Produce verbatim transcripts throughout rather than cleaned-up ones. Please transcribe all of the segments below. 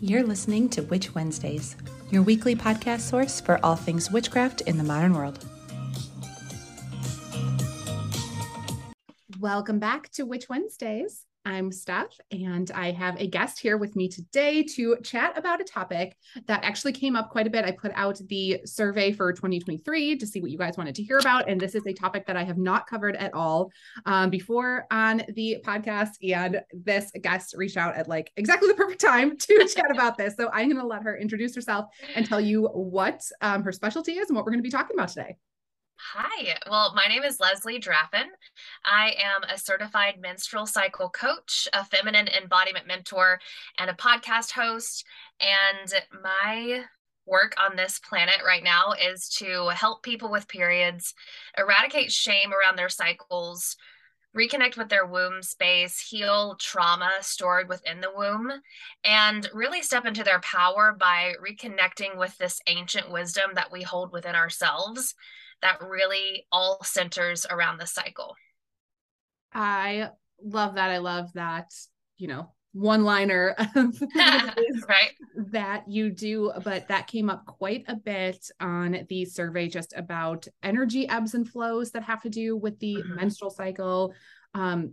You're listening to Witch Wednesdays, your weekly podcast source for all things witchcraft in the modern world. Welcome back to Witch Wednesdays. I'm Steph, and I have a guest here with me today to chat about a topic that actually came up quite a bit. I put out the survey for twenty twenty-three to see what you guys wanted to hear about, and this is a topic that I have not covered at all um, before on the podcast, and this guest reached out at like exactly the perfect time to chat about this, so I'm going to let her introduce herself and tell you what um, her specialty is and what we're going to be talking about today. Hi, well, my name is Leslie Draffin. I am a certified menstrual cycle coach, a feminine embodiment mentor, and a podcast host. And my work on this planet right now is to help people with periods, eradicate shame around their cycles, reconnect with their womb space, heal trauma stored within the womb, and really step into their power by reconnecting with this ancient wisdom that we hold within ourselves that really all centers around the cycle. I love that. I love that, you know, one-liner right? that you do, but that came up quite a bit on the survey, just about energy ebbs and flows that have to do with the mm-hmm. menstrual cycle, um,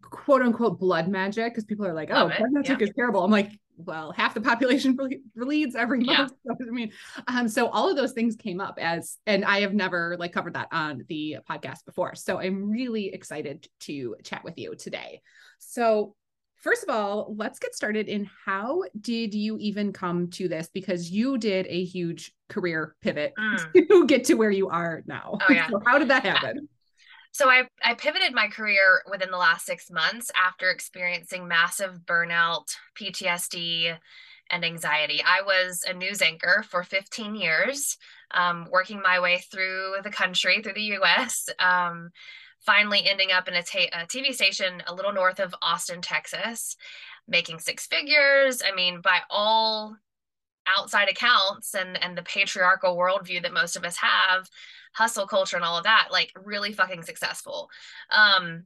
quote unquote blood magic, because people are like, oh, blood magic yeah. is terrible. I'm like, well, half the population bleeds every month. Yeah. So, I mean, um, so all of those things came up as, and I have never like covered that on the podcast before. So I'm really excited to chat with you today. So first of all, let's get started in how did you even come to this? Because you did a huge career pivot mm. to get to where you are now. Oh, yeah. So how did that happen? Yeah. So I, I pivoted my career within the last six months after experiencing massive burnout, P T S D, and anxiety. I was a news anchor for fifteen years, um, working my way through the country, through the U S, um, finally ending up in a, ta- a T V station a little north of Austin, Texas, making six figures. I mean, by all outside accounts and, and the patriarchal worldview that most of us have, hustle culture and all of that, like really fucking successful. Um,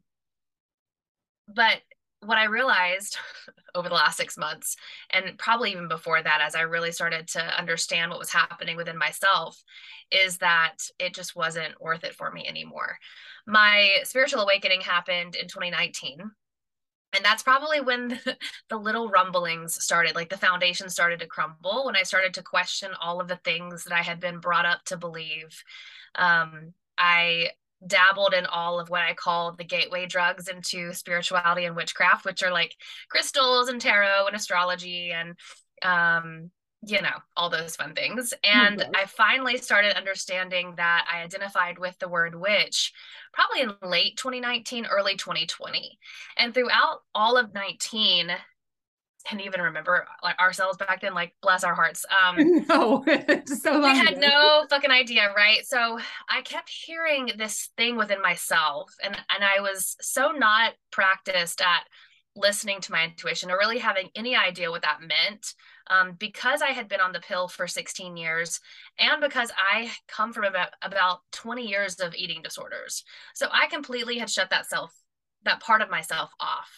but what I realized over the last six months, and probably even before that, as I really started to understand what was happening within myself, is that it just wasn't worth it for me anymore. My spiritual awakening happened in twenty nineteen. And that's probably when the, the little rumblings started, like the foundation started to crumble, when I started to question all of the things that I had been brought up to believe. Um, I dabbled in all of what I call the gateway drugs into spirituality and witchcraft, which are like crystals and tarot and astrology and, um, you know, all those fun things. And mm-hmm. I finally started understanding that I identified with the word witch probably in late twenty nineteen, early twenty twenty. And throughout all of nineteen, can even remember like ourselves back then, like bless our hearts. Um, no, it's so long. We had no fucking idea. Right. So I kept hearing this thing within myself, and, and I was so not practiced at listening to my intuition or really having any idea what that meant. Um, because I had been on the pill for sixteen years, and because I come from about, about twenty years of eating disorders. So I completely had shut that self, that part of myself off.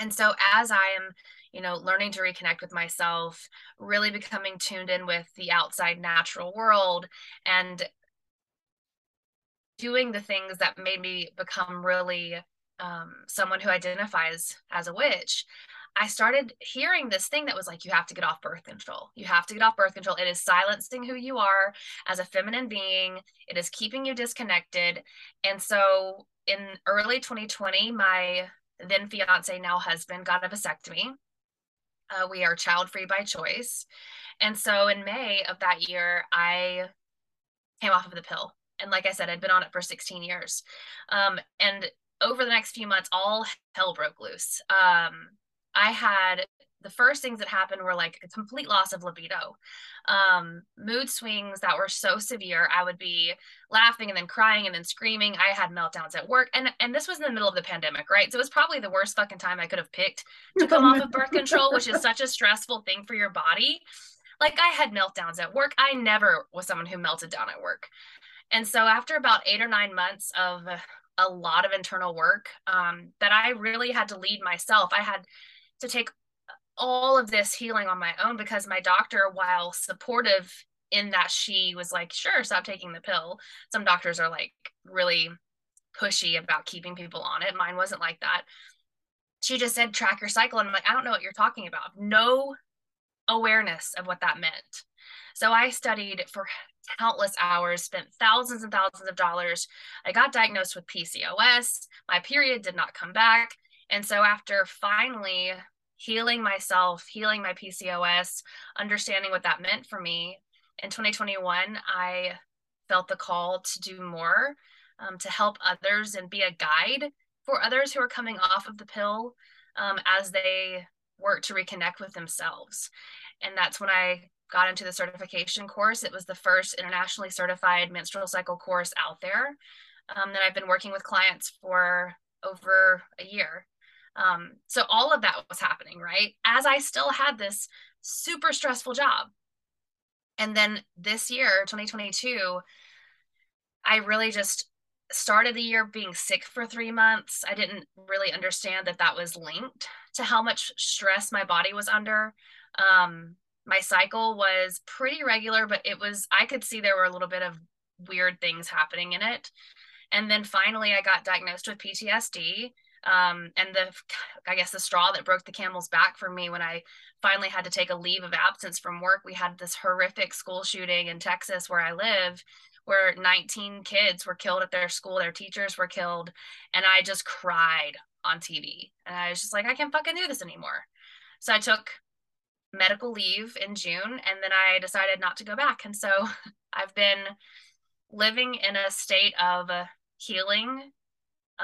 And so as I am, you know, learning to reconnect with myself, really becoming tuned in with the outside natural world and doing the things that made me become really um, someone who identifies as a witch, I started hearing this thing that was like, you have to get off birth control. You have to get off birth control. It is silencing who you are as a feminine being. It is keeping you disconnected. And so in early twenty twenty, my then fiance, now husband, got a vasectomy. Uh, we are child-free by choice. And so in May of that year, I came off of the pill. And like I said, I'd been on it for sixteen years. Um, and over the next few months, all hell broke loose. Um, I had the first things that happened were like a complete loss of libido, um, mood swings that were so severe. I would be laughing and then crying and then screaming. I had meltdowns at work. And, and this was in the middle of the pandemic, right? So it was probably the worst fucking time I could have picked to come off of birth control, which is such a stressful thing for your body. Like I had meltdowns at work. I never was someone who melted down at work. And so after about eight or nine months of a lot of internal work, um, that I really had to lead myself, I had to take all of this healing on my own, because my doctor, while supportive in that she was like, sure, stop taking the pill. Some doctors are like really pushy about keeping people on it. Mine wasn't like that. She just said, track your cycle. And I'm like, I don't know what you're talking about. No awareness of what that meant. So I studied for countless hours, spent thousands and thousands of dollars. I got diagnosed with P C O S. My period did not come back. And so after finally healing myself, healing my P C O S, understanding what that meant for me, in twenty twenty-one, I felt the call to do more, um, to help others and be a guide for others who are coming off of the pill um, as they work to reconnect with themselves. And that's when I got into the certification course. It was the first internationally certified menstrual cycle course out there. Um, that I've been working with clients for over a year. Um, so all of that was happening, right? As I still had this super stressful job. And then this year, twenty twenty-two, I really just started the year being sick for three months. I didn't really understand that that was linked to how much stress my body was under. Um, my cycle was pretty regular, but it was, I could see there were a little bit of weird things happening in it. And then finally, I got diagnosed with P T S D. Um, and the, I guess the straw that broke the camel's back for me when I finally had to take a leave of absence from work, we had this horrific school shooting in Texas where I live, where nineteen kids were killed at their school, their teachers were killed. And I just cried on T V. And I was just like, I can't fucking do this anymore. So I took medical leave in June, and then I decided not to go back. And so I've been living in a state of healing,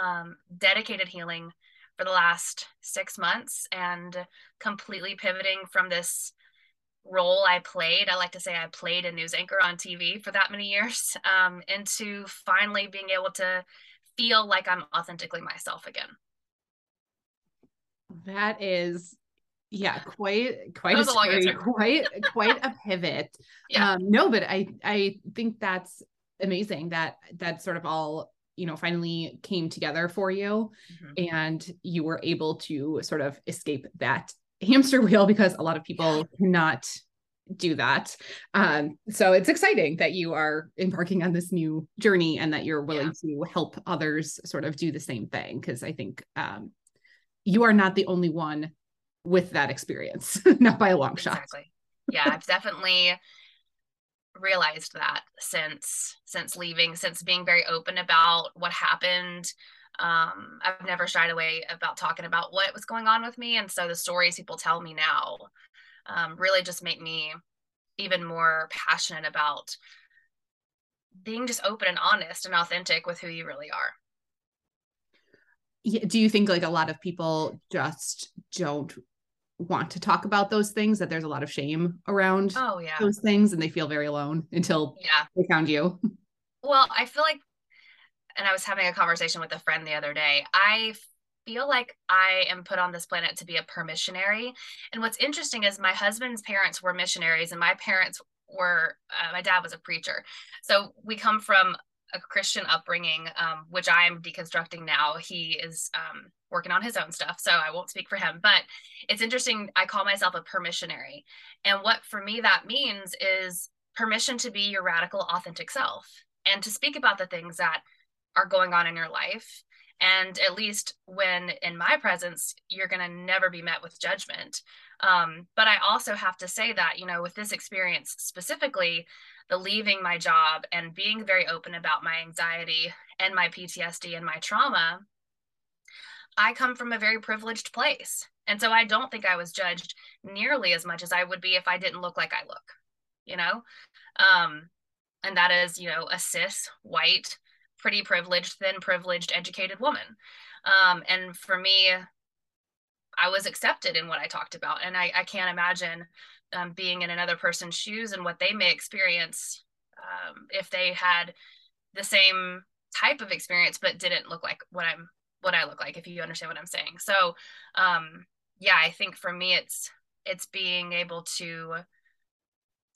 um, dedicated healing for the last six months and completely pivoting from this role I played. I like to say I played a news anchor on T V for that many years, um, into finally being able to feel like I'm authentically myself again. That is, yeah, quite, quite, a story, quite, quite a pivot. Yeah. Um, no, but I, I think that's amazing that that sort of all, you know, finally came together for you, mm-hmm. and you were able to sort of escape that hamster wheel, because a lot of people cannot do that. Um, so it's exciting that you are embarking on this new journey and that you're willing yeah. to help others sort of do the same thing. Cause I think, um, you are not the only one with that experience, not by a long shot. Exactly. Yeah. I've definitely realized that since, since leaving, since being very open about what happened. Um, I've never shied away about talking about what was going on with me. And so the stories people tell me now, um, really just make me even more passionate about being just open and honest and authentic with who you really are. Yeah, do you think like a lot of people just don't want to talk about those things, that there's a lot of shame around oh, yeah. those things and they feel very alone until yeah. they found you? Well, I feel like, and I was having a conversation with a friend the other day, I feel like I am put on this planet to be a permissionary. And what's interesting is my husband's parents were missionaries and my parents were, uh, my dad was a preacher. So we come from a Christian upbringing, um, which I am deconstructing now. He is um, working on his own stuff, so I won't speak for him, but it's interesting. I call myself a permissionary. And what for me that means is permission to be your radical, authentic self and to speak about the things that are going on in your life. And at least when in my presence, you're going to never be met with judgment. Um, but I also have to say that, you know, with this experience specifically, the leaving my job and being very open about my anxiety and my P T S D and my trauma, I come from a very privileged place. And so I don't think I was judged nearly as much as I would be if I didn't look like I look, you know? Um, and that is, you know, a cis, white, pretty privileged, thin privileged, educated woman. Um, and for me, I was accepted in what I talked about. And I, I can't imagine um, being in another person's shoes and what they may experience um, if they had the same type of experience, but didn't look like what I'm, what I look like, if you understand what I'm saying. So um, yeah, I think for me, it's, it's being able to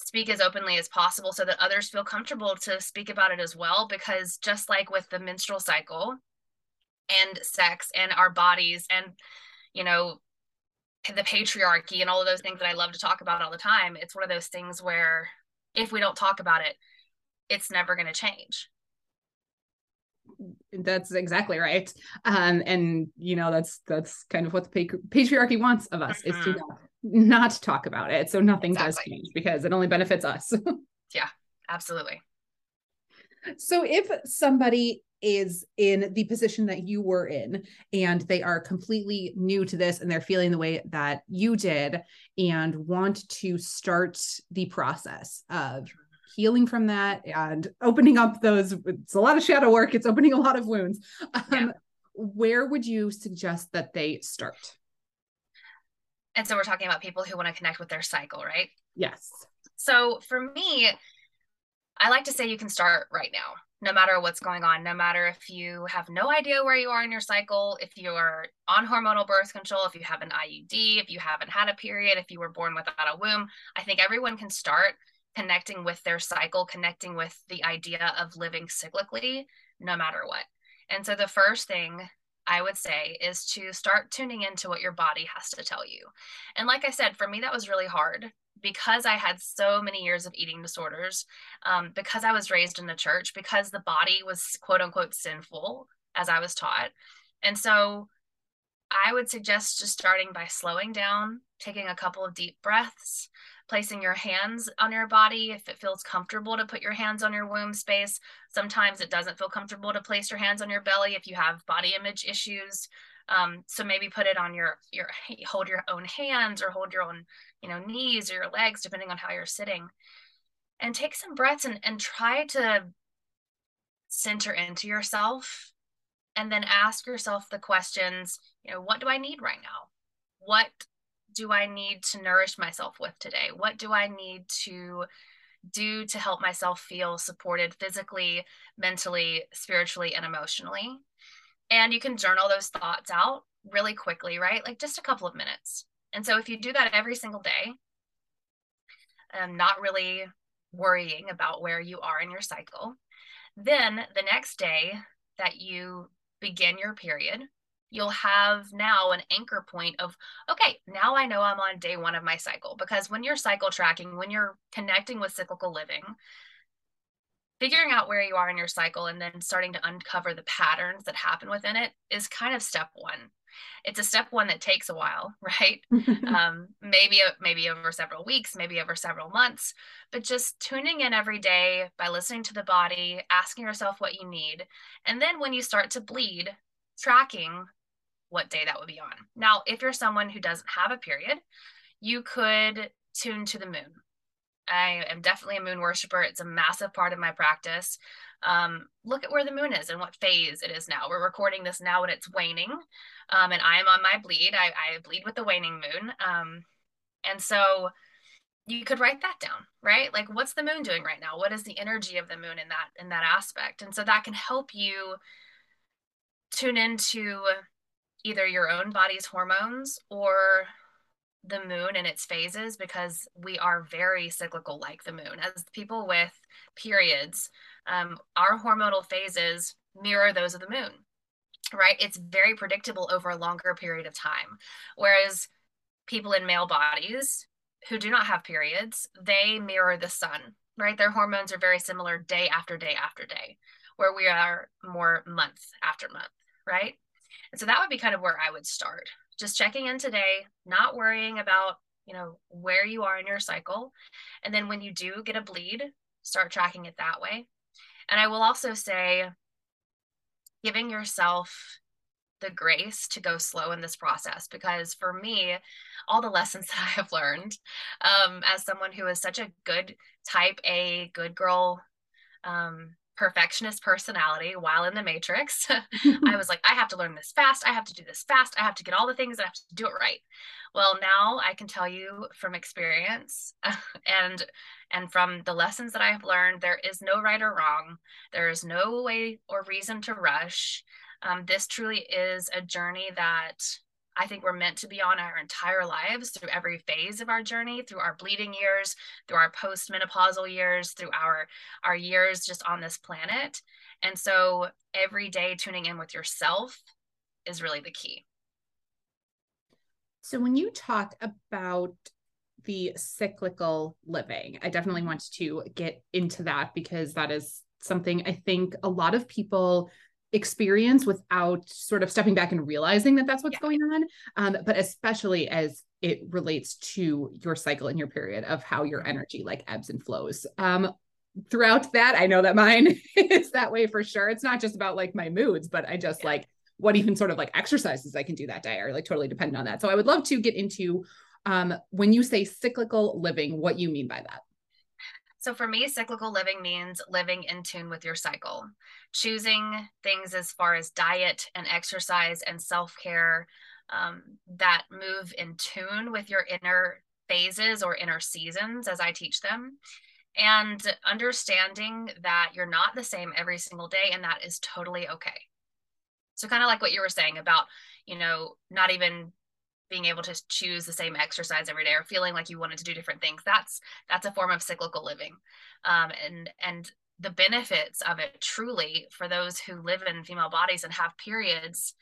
speak as openly as possible so that others feel comfortable to speak about it as well, because just like with the menstrual cycle and sex and our bodies and, you know, the patriarchy and all of those things that I love to talk about all the time. It's one of those things where if we don't talk about it, it's never going to change. That's exactly right. Um, and you know, that's, that's kind of what the patriarchy wants of us, mm-hmm. is to not, not talk about it. So nothing exactly. does change because it only benefits us. Yeah, absolutely. So if somebody is in the position that you were in and they are completely new to this and they're feeling the way that you did and want to start the process of healing from that and opening up those, it's a lot of shadow work. It's opening a lot of wounds. Um, yeah. Where would you suggest that they start? And so we're talking about people who want to connect with their cycle, right? Yes. So for me, I like to say you can start right now, no matter what's going on, no matter if you have no idea where you are in your cycle, if you're on hormonal birth control, if you have an I U D, if you haven't had a period, if you were born without a womb. I think everyone can start connecting with their cycle, connecting with the idea of living cyclically, no matter what. And so the first thing I would say is to start tuning into what your body has to tell you. And like I said, for me, that was really hard because I had so many years of eating disorders, um, because I was raised in the church, because the body was quote unquote sinful, as I was taught. And so I would suggest just starting by slowing down, taking a couple of deep breaths, placing your hands on your body. If it feels comfortable to put your hands on your womb space, sometimes it doesn't feel comfortable to place your hands on your belly if you have body image issues. Um, so maybe put it on your, your, hold your own hands or hold your own, you know, knees or your legs, depending on how you're sitting, and take some breaths and, and try to center into yourself. And then ask yourself the questions, you know, what do I need right now? What do I need to nourish myself with today? What do I need to do to help myself feel supported physically, mentally, spiritually, and emotionally? And you can journal those thoughts out really quickly, right? Like just a couple of minutes. And so if you do that every single day, um, not really worrying about where you are in your cycle, then the next day that you begin your period, you'll have now an anchor point of, okay, now I know I'm on day one of my cycle. Because when you're cycle tracking, when you're connecting with cyclical living, figuring out where you are in your cycle and then starting to uncover the patterns that happen within it is kind of step one. It's a step one that takes a while, right? um, maybe, maybe over several weeks, maybe over several months, but just tuning in every day by listening to the body, asking yourself what you need. And then when you start to bleed, tracking what day that would be on. Now, if you're someone who doesn't have a period, you could tune to the moon. I am definitely a moon worshiper. It's a massive part of my practice. Um, look at where the moon is and what phase it is now. We're recording this now and it's waning. Um, and I am on my bleed. I, I bleed with the waning moon. Um, and so you could write that down, right? Like what's the moon doing right now? What is the energy of the moon in that, in that aspect? And so that can help you tune into either your own body's hormones or the moon and its phases, because we are very cyclical like the moon. As people with periods, um, our hormonal phases mirror those of the moon, right? It's very predictable over a longer period of time. Whereas people in male bodies who do not have periods, they mirror the sun, right? Their hormones are very similar day after day after day, where we are more month after month, right? And so that would be kind of where I would start. Just checking in today, not worrying about, you know, where you are in your cycle. And then when you do get a bleed, start tracking it that way. And I will also say, giving yourself the grace to go slow in this process, because for me, all the lessons that I have learned um, as someone who is such a good type A, good girl, um, perfectionist personality while in the matrix, I was like, I have to learn this fast. I have to do this fast. I have to get all the things. I have to do it right. Well, now I can tell you from experience and, and from the lessons that I have learned, there is no right or wrong. There is no way or reason to rush. Um, this truly is a journey that I think we're meant to be on our entire lives, through every phase of our journey, through our bleeding years, through our postmenopausal years, through our, our years just on this planet. And so every day tuning in with yourself is really the key. So when you talk about the cyclical living, I definitely want to get into that because that is something I think a lot of people experience without sort of stepping back and realizing that that's what's yeah. going on. Um, but especially as it relates to your cycle and your period of how your energy like ebbs and flows. Um, throughout that, I know that mine is that way for sure. It's not just about like my moods, but I just yeah. like what even sort of like exercises I can do that day are like totally dependent on that. So I would love to get into um, when you say cyclical living, what you mean by that. So for me, cyclical living means living in tune with your cycle, choosing things as far as diet and exercise and self-care um, that move in tune with your inner phases or inner seasons, as I teach them, and understanding that you're not the same every single day, and that is totally okay. So kind of like what you were saying about, you know, not even being able to choose the same exercise every day or feeling like you wanted to do different things. That's, that's a form of cyclical living. Um, and, and the benefits of it truly for those who live in female bodies and have periods,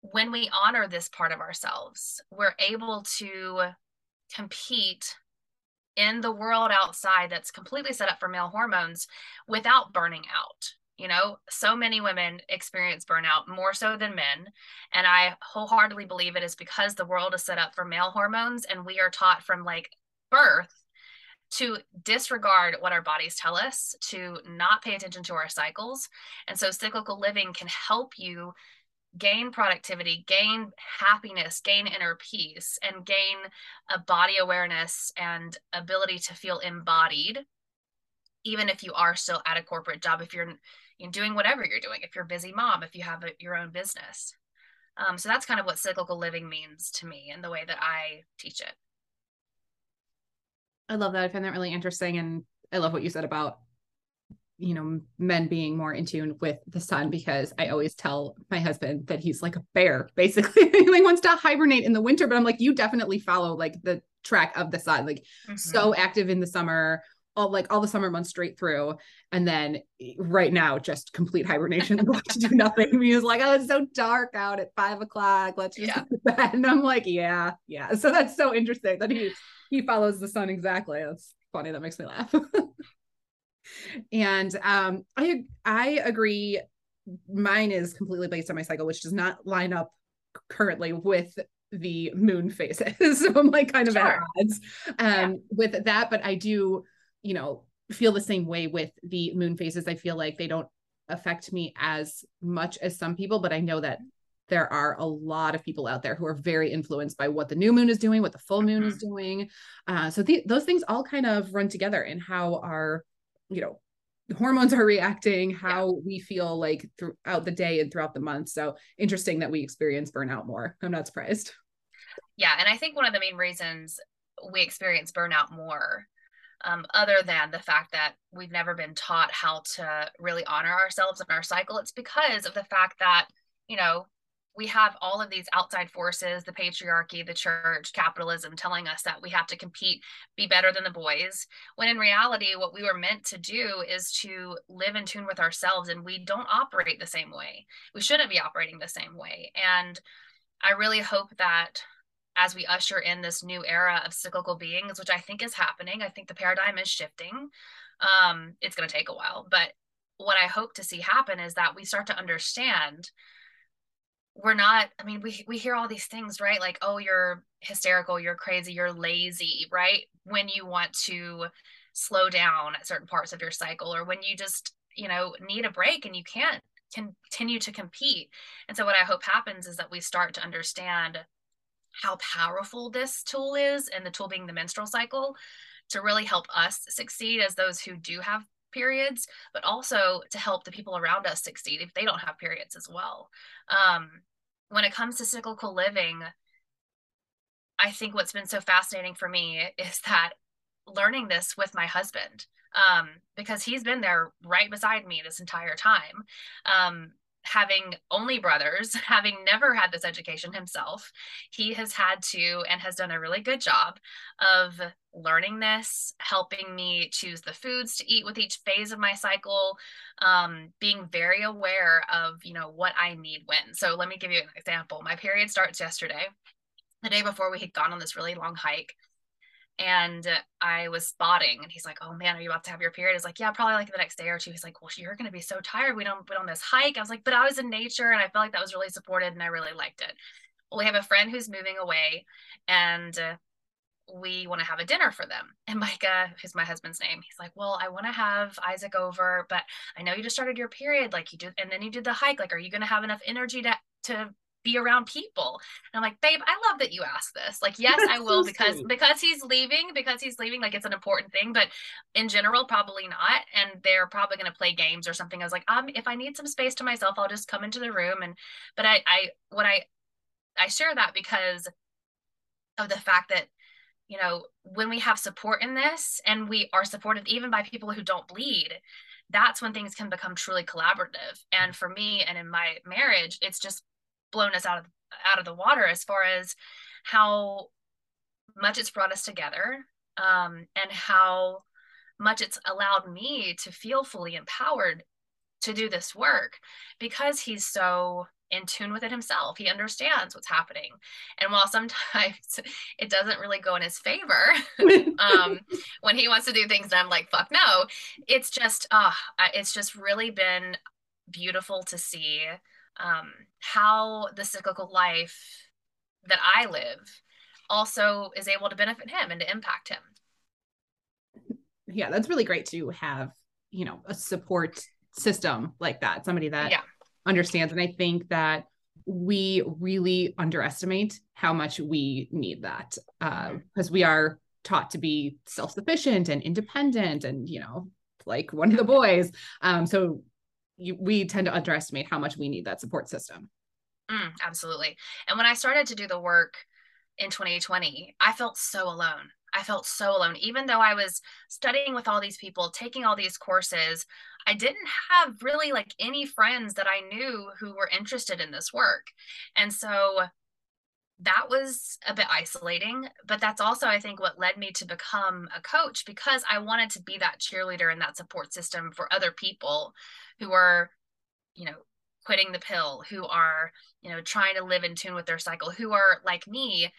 when we honor this part of ourselves, we're able to compete in the world outside that's completely set up for male hormones without burning out. You know, so many women experience burnout more so than men. And I wholeheartedly believe it is because the world is set up for male hormones and we are taught from like birth to disregard what our bodies tell us, to not pay attention to our cycles. And so cyclical living can help you gain productivity, gain happiness, gain inner peace, and gain a body awareness and ability to feel embodied. Even if you are still at a corporate job, if you're doing whatever you're doing, if you're a busy mom, if you have a, your own business. Um, so that's kind of what cyclical living means to me and the way that I teach it. I love that. I find that really interesting. And I love what you said about, you know, men being more in tune with the sun, because I always tell my husband that he's like a bear, basically. He wants to hibernate in the winter, but I'm like, you definitely follow like the track of the sun, like mm-hmm. so active in the summer, all like all the summer months straight through. And then right now, just complete hibernation and want to do nothing. He was like, oh, it's so dark out at five o'clock. Let's just yeah. go to bed. And I'm like, yeah, yeah. So that's so interesting that he, he follows the sun. Exactly. That's funny. That makes me laugh. And um, I, I agree. Mine is completely based on my cycle, which does not line up currently with the moon phases. So I'm like kind of sure. at odds um, yeah. with that, but I do, you know, feel the same way with the moon phases. I feel like they don't affect me as much as some people, but I know that there are a lot of people out there who are very influenced by what the new moon is doing, what the full moon mm-hmm. is doing. Uh, so th- those things all kind of run together in how our, you know, hormones are reacting, how yeah. we feel like throughout the day and throughout the month. So interesting that we experience burnout more. I'm not surprised. Yeah. And I think one of the main reasons we experience burnout more Um, other than the fact that we've never been taught how to really honor ourselves and our cycle, it's because of the fact that, you know, we have all of these outside forces, the patriarchy, the church, capitalism, telling us that we have to compete, be better than the boys, when in reality, what we were meant to do is to live in tune with ourselves, and we don't operate the same way. We shouldn't be operating the same way. And I really hope that as we usher in this new era of cyclical beings, which I think is happening. I think the paradigm is shifting. Um, it's going to take a while, but what I hope to see happen is that we start to understand we're not, I mean, we, we hear all these things, right? Like, oh, you're hysterical, you're crazy, you're lazy, right? When you want to slow down at certain parts of your cycle, or when you just, you know, need a break and you can't continue to compete. And so what I hope happens is that we start to understand how powerful this tool is, and the tool being the menstrual cycle, to really help us succeed as those who do have periods, but also to help the people around us succeed if they don't have periods as well. Um, when it comes to cyclical living, I think what's been so fascinating for me is that learning this with my husband, um, because he's been there right beside me this entire time. Um, having only brothers, having never had this education himself, he has had to and has done a really good job of learning this, helping me choose the foods to eat with each phase of my cycle, um, being very aware of, you know, what I need when. So let me give you an example. My period starts yesterday. the day before, we had gone on this really long hike, and I was spotting, and he's like, oh man, are you about to have your period? I was like, yeah, probably like the next day or two. He's like, well, you're going to be so tired. We don't, but on this hike. I was like, but I was in nature, and I felt like that was really supported, and I really liked it. Well, we have a friend who's moving away, and uh, we want to have a dinner for them. And Micah, who's my husband's name, he's like, well, I want to have Isaac over, but I know you just started your period. Like you did. And then you did the hike. Like, are you going to have enough energy to, to be around people? And I'm like, babe, I love that you asked this. Like, yes, I will, because, because he's leaving, because he's leaving, like it's an important thing, but in general, probably not. And they're probably going to play games or something. I was like, um, if I need some space to myself, I'll just come into the room. And, but I, I, what I, I share that because of the fact that, you know, when we have support in this, and we are supported even by people who don't bleed, that's when things can become truly collaborative. And for me, and in my marriage, it's just blown us out of, out of the water as far as how much it's brought us together, um, and how much it's allowed me to feel fully empowered to do this work, because he's so in tune with it himself. He understands what's happening. And while sometimes it doesn't really go in his favor, um, when he wants to do things, and I'm like, fuck no, it's just, uh, it's just really been beautiful to see um, how the cyclical life that I live also is able to benefit him and to impact him. Yeah. That's really great to have, you know, a support system like that. Somebody that, yeah, understands. And I think that we really underestimate how much we need that, uh, because we are taught to be self-sufficient and independent and, you know, like one of the boys. Um, so you, we tend to underestimate how much we need that support system. Mm, absolutely. And when I started to do the work in twenty twenty, I felt so alone. I felt so alone, even though I was studying with all these people, taking all these courses. I didn't have really like any friends that I knew who were interested in this work. And so that was a bit isolating, but that's also, I think, what led me to become a coach, because I wanted to be that cheerleader and that support system for other people who are, you know, quitting the pill, who are, you know, trying to live in tune with their cycle, who are like me,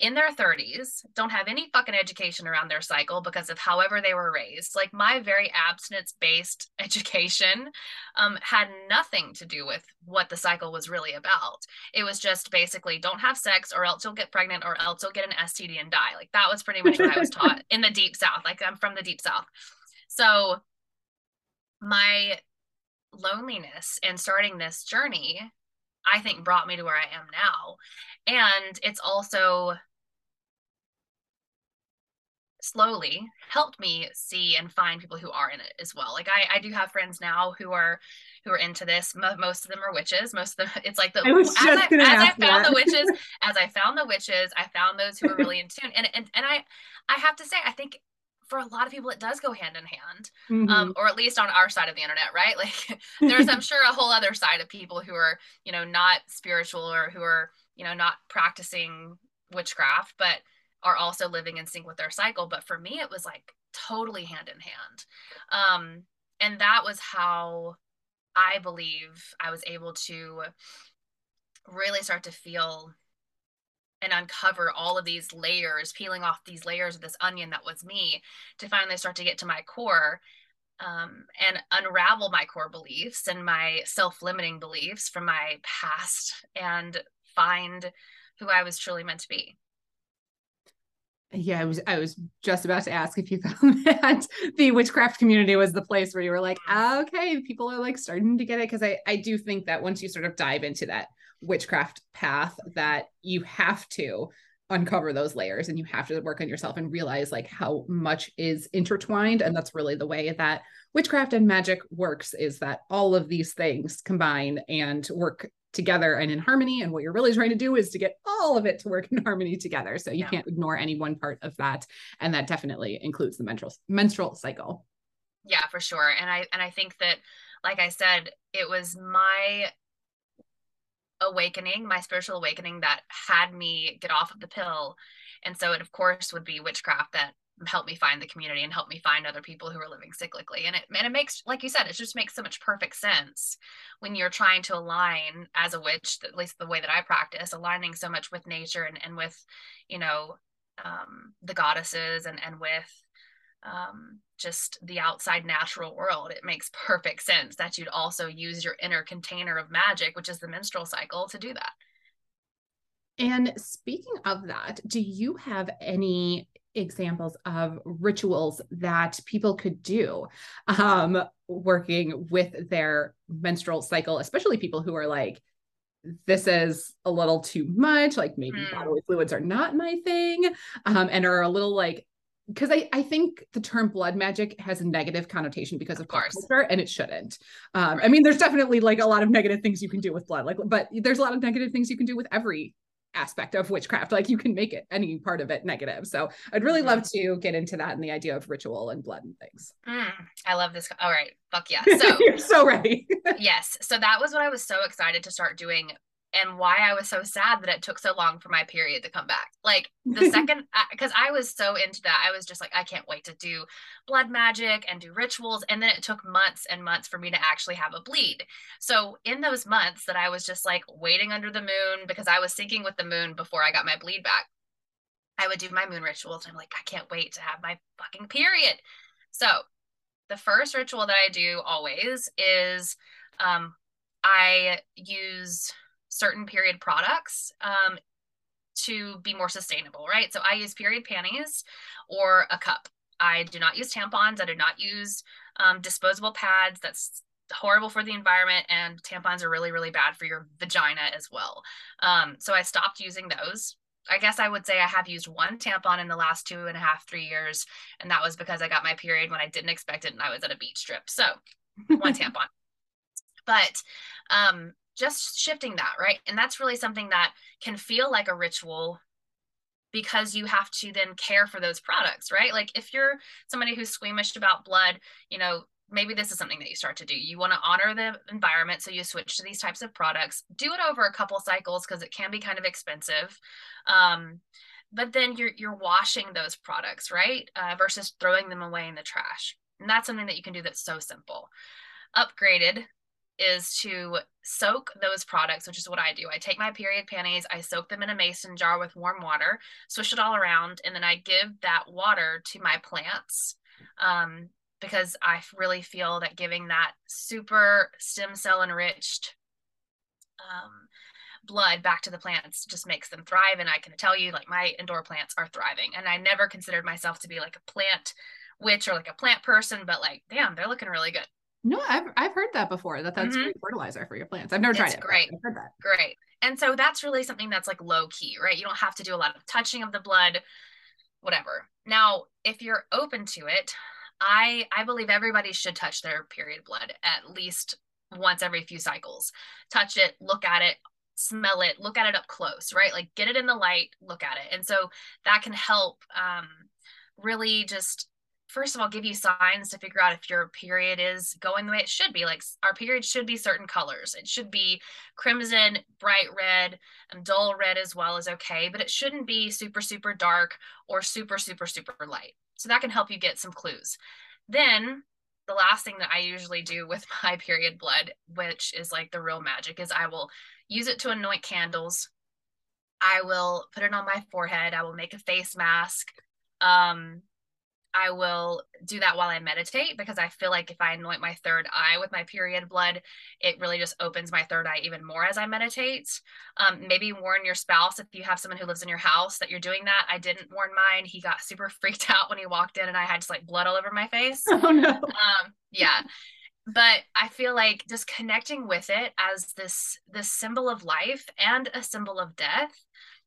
in their thirties, don't have any fucking education around their cycle because of however they were raised. Like my very abstinence-based education um, had nothing to do with what the cycle was really about. It was just basically don't have sex or else you'll get pregnant or else you'll get an S T D and die. Like that was pretty much what I was taught in the deep South. Like I'm from the deep South. So my loneliness in starting this journey, I think, brought me to where I am now. And it's also slowly helped me see and find people who are in it as well. Like I, I do have friends now who are, who are into this. Mo- most of them are witches. Most of them, it's like the, I as, I, as I found that. the witches, as I found the witches, I found those who are really in tune. And, and, and I, I have to say, I think for a lot of people, it does go hand in hand, mm-hmm. um, or at least on our side of the internet, right? Like there's, I'm sure, a whole other side of people who are, you know, not spiritual or who are, you know, not practicing witchcraft, but are also living in sync with their cycle. But for me, it was like totally hand in hand. Um, and that was how I believe I was able to really start to feel and uncover all of these layers, peeling off these layers of this onion that was me, to finally start to get to my core, um, and unravel my core beliefs and my self-limiting beliefs from my past, and find who I was truly meant to be. Yeah, I was I was just about to ask if you thought that the witchcraft community was the place where you were like, okay, people are like starting to get it. Because I, I do think that once you sort of dive into that witchcraft path, that you have to uncover those layers and you have to work on yourself and realize like how much is intertwined. And that's really the way that witchcraft and magic works, is that all of these things combine and work together and in harmony. And what you're really trying to do is to get all of it to work in harmony together. So you yeah. can't ignore any one part of that. And that definitely includes the menstrual menstrual cycle. Yeah, for sure. And I, and I think that, like I said, it was my awakening, my spiritual awakening, that had me get off of the pill. And so it of course would be witchcraft that help me find the community and help me find other people who are living cyclically. And it, and it makes, like you said, it just makes so much perfect sense when you're trying to align as a witch, at least the way that I practice, aligning so much with nature and, and with, you know, um, the goddesses and, and with um, just the outside natural world. It makes perfect sense that you'd also use your inner container of magic, which is the menstrual cycle, to do that. And speaking of that, do you have any examples of rituals that people could do um, working with their menstrual cycle, especially people who are like, this is a little too much, like maybe mm. bodily fluids are not my thing, um, and are a little like, because I, I think the term blood magic has a negative connotation because of, of course. Pop culture, and it shouldn't. Um, right. I mean, there's definitely like a lot of negative things you can do with blood, like, but there's a lot of negative things you can do with every aspect of witchcraft. Like you can make it any part of it negative. So I'd really love to get into that and the idea of ritual and blood and things. Mm, I love this. All right. Fuck yeah. So you're so ready. Yes. So that was what I was so excited to start doing, and why I was so sad that it took so long for my period to come back. Like the second, because I was so into that. I was just like, I can't wait to do blood magic and do rituals. And then it took months and months for me to actually have a bleed. So in those months that I was just like waiting under the moon, because I was syncing with the moon before I got my bleed back, I would do my moon rituals. And I'm like, I can't wait to have my fucking period. So the first ritual that I do always is um, I use certain period products um, to be more sustainable, right? So I use period panties or a cup. I do not use tampons. I do not use um, disposable pads. That's horrible for the environment. And tampons are really, really bad for your vagina as well. Um, so I stopped using those. I guess I would say I have used one tampon in the last two and a half, three years. And that was because I got my period when I didn't expect it and I was at a beach trip. So one tampon. But um, just shifting that, right? And that's really something that can feel like a ritual because you have to then care for those products, right? Like if you're somebody who's squeamish about blood, you know, maybe this is something that you start to do. You want to honor the environment, so you switch to these types of products. Do it over a couple cycles because it can be kind of expensive. Um, but then you're you're washing those products, right? Uh, versus throwing them away in the trash. And that's something that you can do that's so simple. Upgraded is to soak those products, which is what I do. I take my period panties, I soak them in a mason jar with warm water, swish it all around, and then I give that water to my plants um, because I really feel that giving that super stem cell enriched um, blood back to the plants just makes them thrive. And I can tell you, like, my indoor plants are thriving, and I never considered myself to be like a plant witch or like a plant person, but like, damn, they're looking really good. No, I've I've heard that before, that that's mm-hmm. great fertilizer for your plants. I've never it's tried it. Great. I've heard that. Great. And so that's really something that's like low key, right? You don't have to do a lot of touching of the blood, whatever. Now, if you're open to it, I I believe everybody should touch their period blood at least once every few cycles. Touch it, look at it, smell it, look at it up close, right? Like get it in the light, look at it. And so that can help um, really just, first of all, give you signs to figure out if your period is going the way it should be. Like our period should be certain colors. It should be crimson, bright red, and dull red as well is okay, but it shouldn't be super, super dark or super, super, super light. So that can help you get some clues. Then the last thing that I usually do with my period blood, which is like the real magic, is I will use it to anoint candles. I will put it on my forehead. I will make a face mask. Um, I will do that while I meditate, because I feel like if I anoint my third eye with my period blood, it really just opens my third eye even more as I meditate. Um, maybe warn your spouse if you have someone who lives in your house that you're doing that. I didn't warn mine. He got super freaked out when he walked in and I had just like blood all over my face. Oh no. Um, yeah. But I feel like just connecting with it as this, this symbol of life and a symbol of death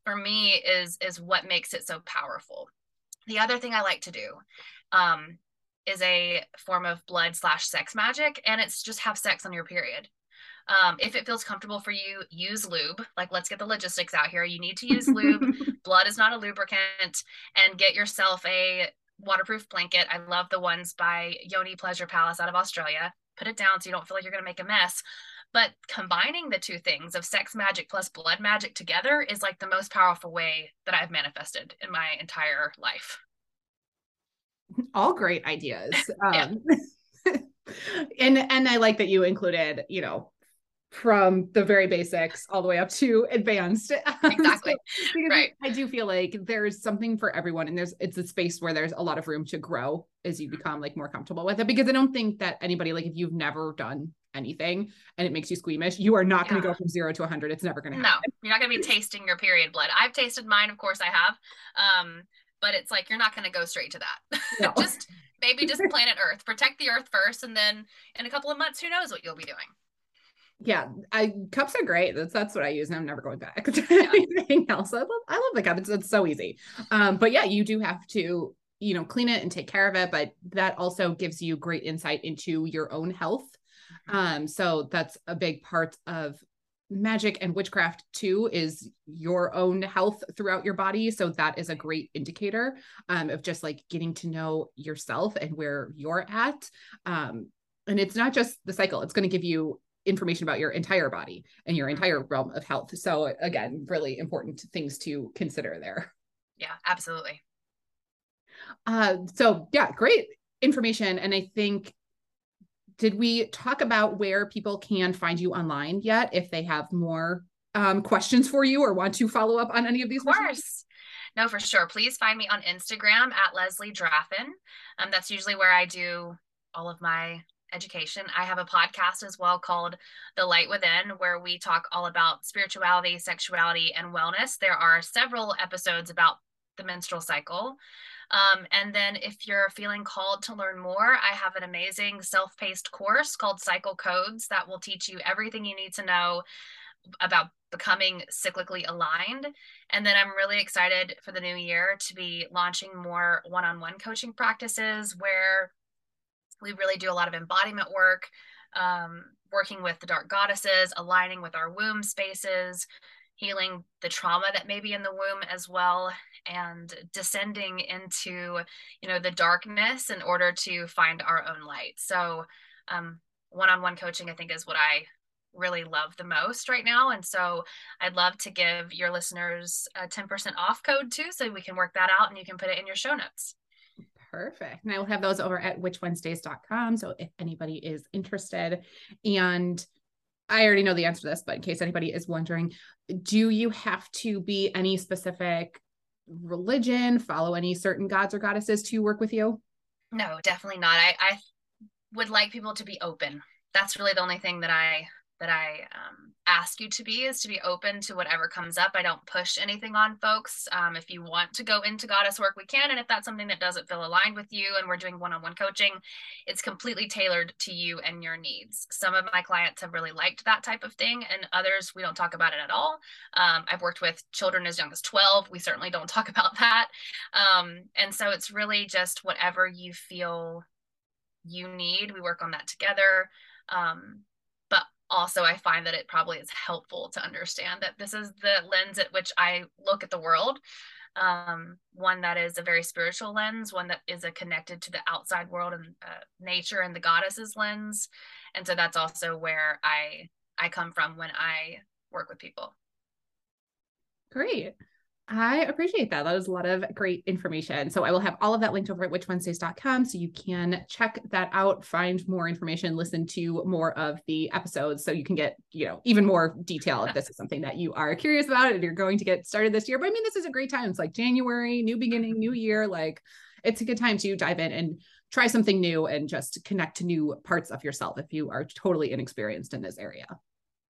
for me is, is what makes it so powerful. The other thing I like to do um, is a form of blood slash sex magic, and it's just have sex on your period. Um, if it feels comfortable for you, use lube. Like, let's get the logistics out here. You need to use lube. Blood is not a lubricant. And get yourself a waterproof blanket. I love the ones by Yoni Pleasure Palace out of Australia. Put it down so you don't feel like you're going to make a mess. But combining the two things of sex magic plus blood magic together is like the most powerful way that I've manifested in my entire life. all great ideas. Um, and, and I like that you included, you know, from the very basics all the way up to advanced. Exactly. So, right. I do feel like there's something for everyone, and there's, it's a space where there's a lot of room to grow as you become like more comfortable with it, because I don't think that anybody, like if you've never done anything and it makes you squeamish, you are not yeah. going to go from zero to a hundred. It's never going to happen. No, you're not going to be tasting your period blood. I've tasted mine. Of course I have. Um, but it's like, you're not going to go straight to that. No. Just maybe just planet Earth, protect the Earth first. And then in a couple of months, who knows what you'll be doing. Yeah. I, cups are great. That's, that's what I use. And I'm never going back to yeah. anything else. I love, I love the cup. It's, it's so easy. Um, but yeah, you do have to, you know, clean it and take care of it, but that also gives you great insight into your own health. Um, so that's a big part of magic and witchcraft too, is your own health throughout your body. So that is a great indicator, um, of just like getting to know yourself and where you're at. Um, and it's not just the cycle, it's going to give you information about your entire body and your entire realm of health. So again, really important things to consider there. Yeah, absolutely. Uh, so yeah, great information. And I think, did we talk about where people can find you online yet, if they have more um, questions for you or want to follow up on any of these? Of course. Questions? No, for sure. Please find me on Instagram at Leslie Draffin. Um, that's usually where I do all of my education. I have a podcast as well called The Light Within, where we talk all about spirituality, sexuality, and wellness. There are several episodes about the menstrual cycle. Um, and then if you're feeling called to learn more, I have an amazing self-paced course called Cycle Codes that will teach you everything you need to know about becoming cyclically aligned. And then I'm really excited for the new year to be launching more one-on-one coaching practices where we really do a lot of embodiment work, um, working with the dark goddesses, aligning with our womb spaces, healing the trauma that may be in the womb as well, and descending into, you know, the darkness in order to find our own light. So um, one-on-one coaching, I think, is what I really love the most right now. And so I'd love to give your listeners a ten percent off code too, so we can work that out and you can put it in your show notes. Perfect. And I will have those over at witch wednesdays dot com. So if anybody is interested, and I already know the answer to this, but in case anybody is wondering, do you have to be any specific religion, follow any certain gods or goddesses to work with you? No, definitely not. I, I would like people to be open. That's really the only thing that I, that I um, ask you to be, is to be open to whatever comes up. I don't push anything on folks. Um, if you want to go into goddess work, we can. And if that's something that doesn't feel aligned with you and we're doing one-on-one coaching, it's completely tailored to you and your needs. Some of my clients have really liked that type of thing, and others, we don't talk about it at all. Um, I've worked with children as young as twelve. We certainly don't talk about that. Um, and so it's really just whatever you feel you need. We work on that together. Um, but also, I find that it probably is helpful to understand that this is the lens at which I look at the world. Um, one that is a very spiritual lens, one that is a connected to the outside world and uh, nature and the goddesses lens. And so that's also where I, I come from when I work with people. Great. I appreciate that. That was a lot of great information. So I will have all of that linked over at witch wednesdays dot com. So you can check that out, find more information, listen to more of the episodes, so you can get, you know, even more detail if this is something that you are curious about and you're going to get started this year. But I mean, this is a great time. It's like January, new beginning, new year. Like, it's a good time to dive in and try something new and just connect to new parts of yourself if you are totally inexperienced in this area.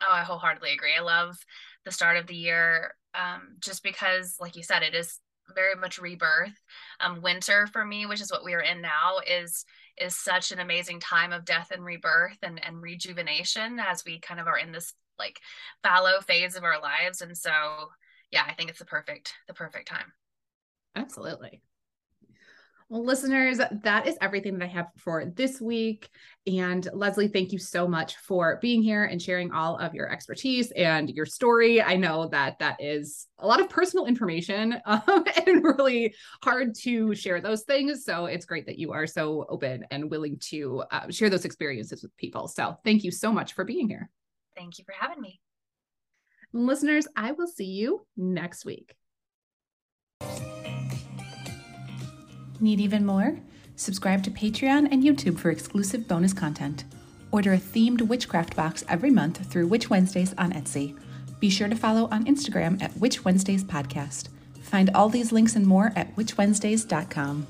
Oh, I wholeheartedly agree. I love the start of the year, um, just because, like you said, it is very much rebirth. Um, winter for me, which is what we are in now, is is such an amazing time of death and rebirth and, and rejuvenation as we kind of are in this like fallow phase of our lives. And so, yeah, I think it's the perfect, the perfect time. Absolutely. Well, listeners, that is everything that I have for this week. And Leslie, thank you so much for being here and sharing all of your expertise and your story. I know that that is a lot of personal information, um, and really hard to share those things. So it's great that you are so open and willing to uh, share those experiences with people. So thank you so much for being here. Thank you for having me. Listeners, I will see you next week. Need even more? Subscribe to Patreon and YouTube for exclusive bonus content. Order a themed witchcraft box every month through Witch Wednesdays on Etsy. Be sure to follow on Instagram at Witch Wednesdays Podcast. Find all these links and more at witch wednesdays dot com.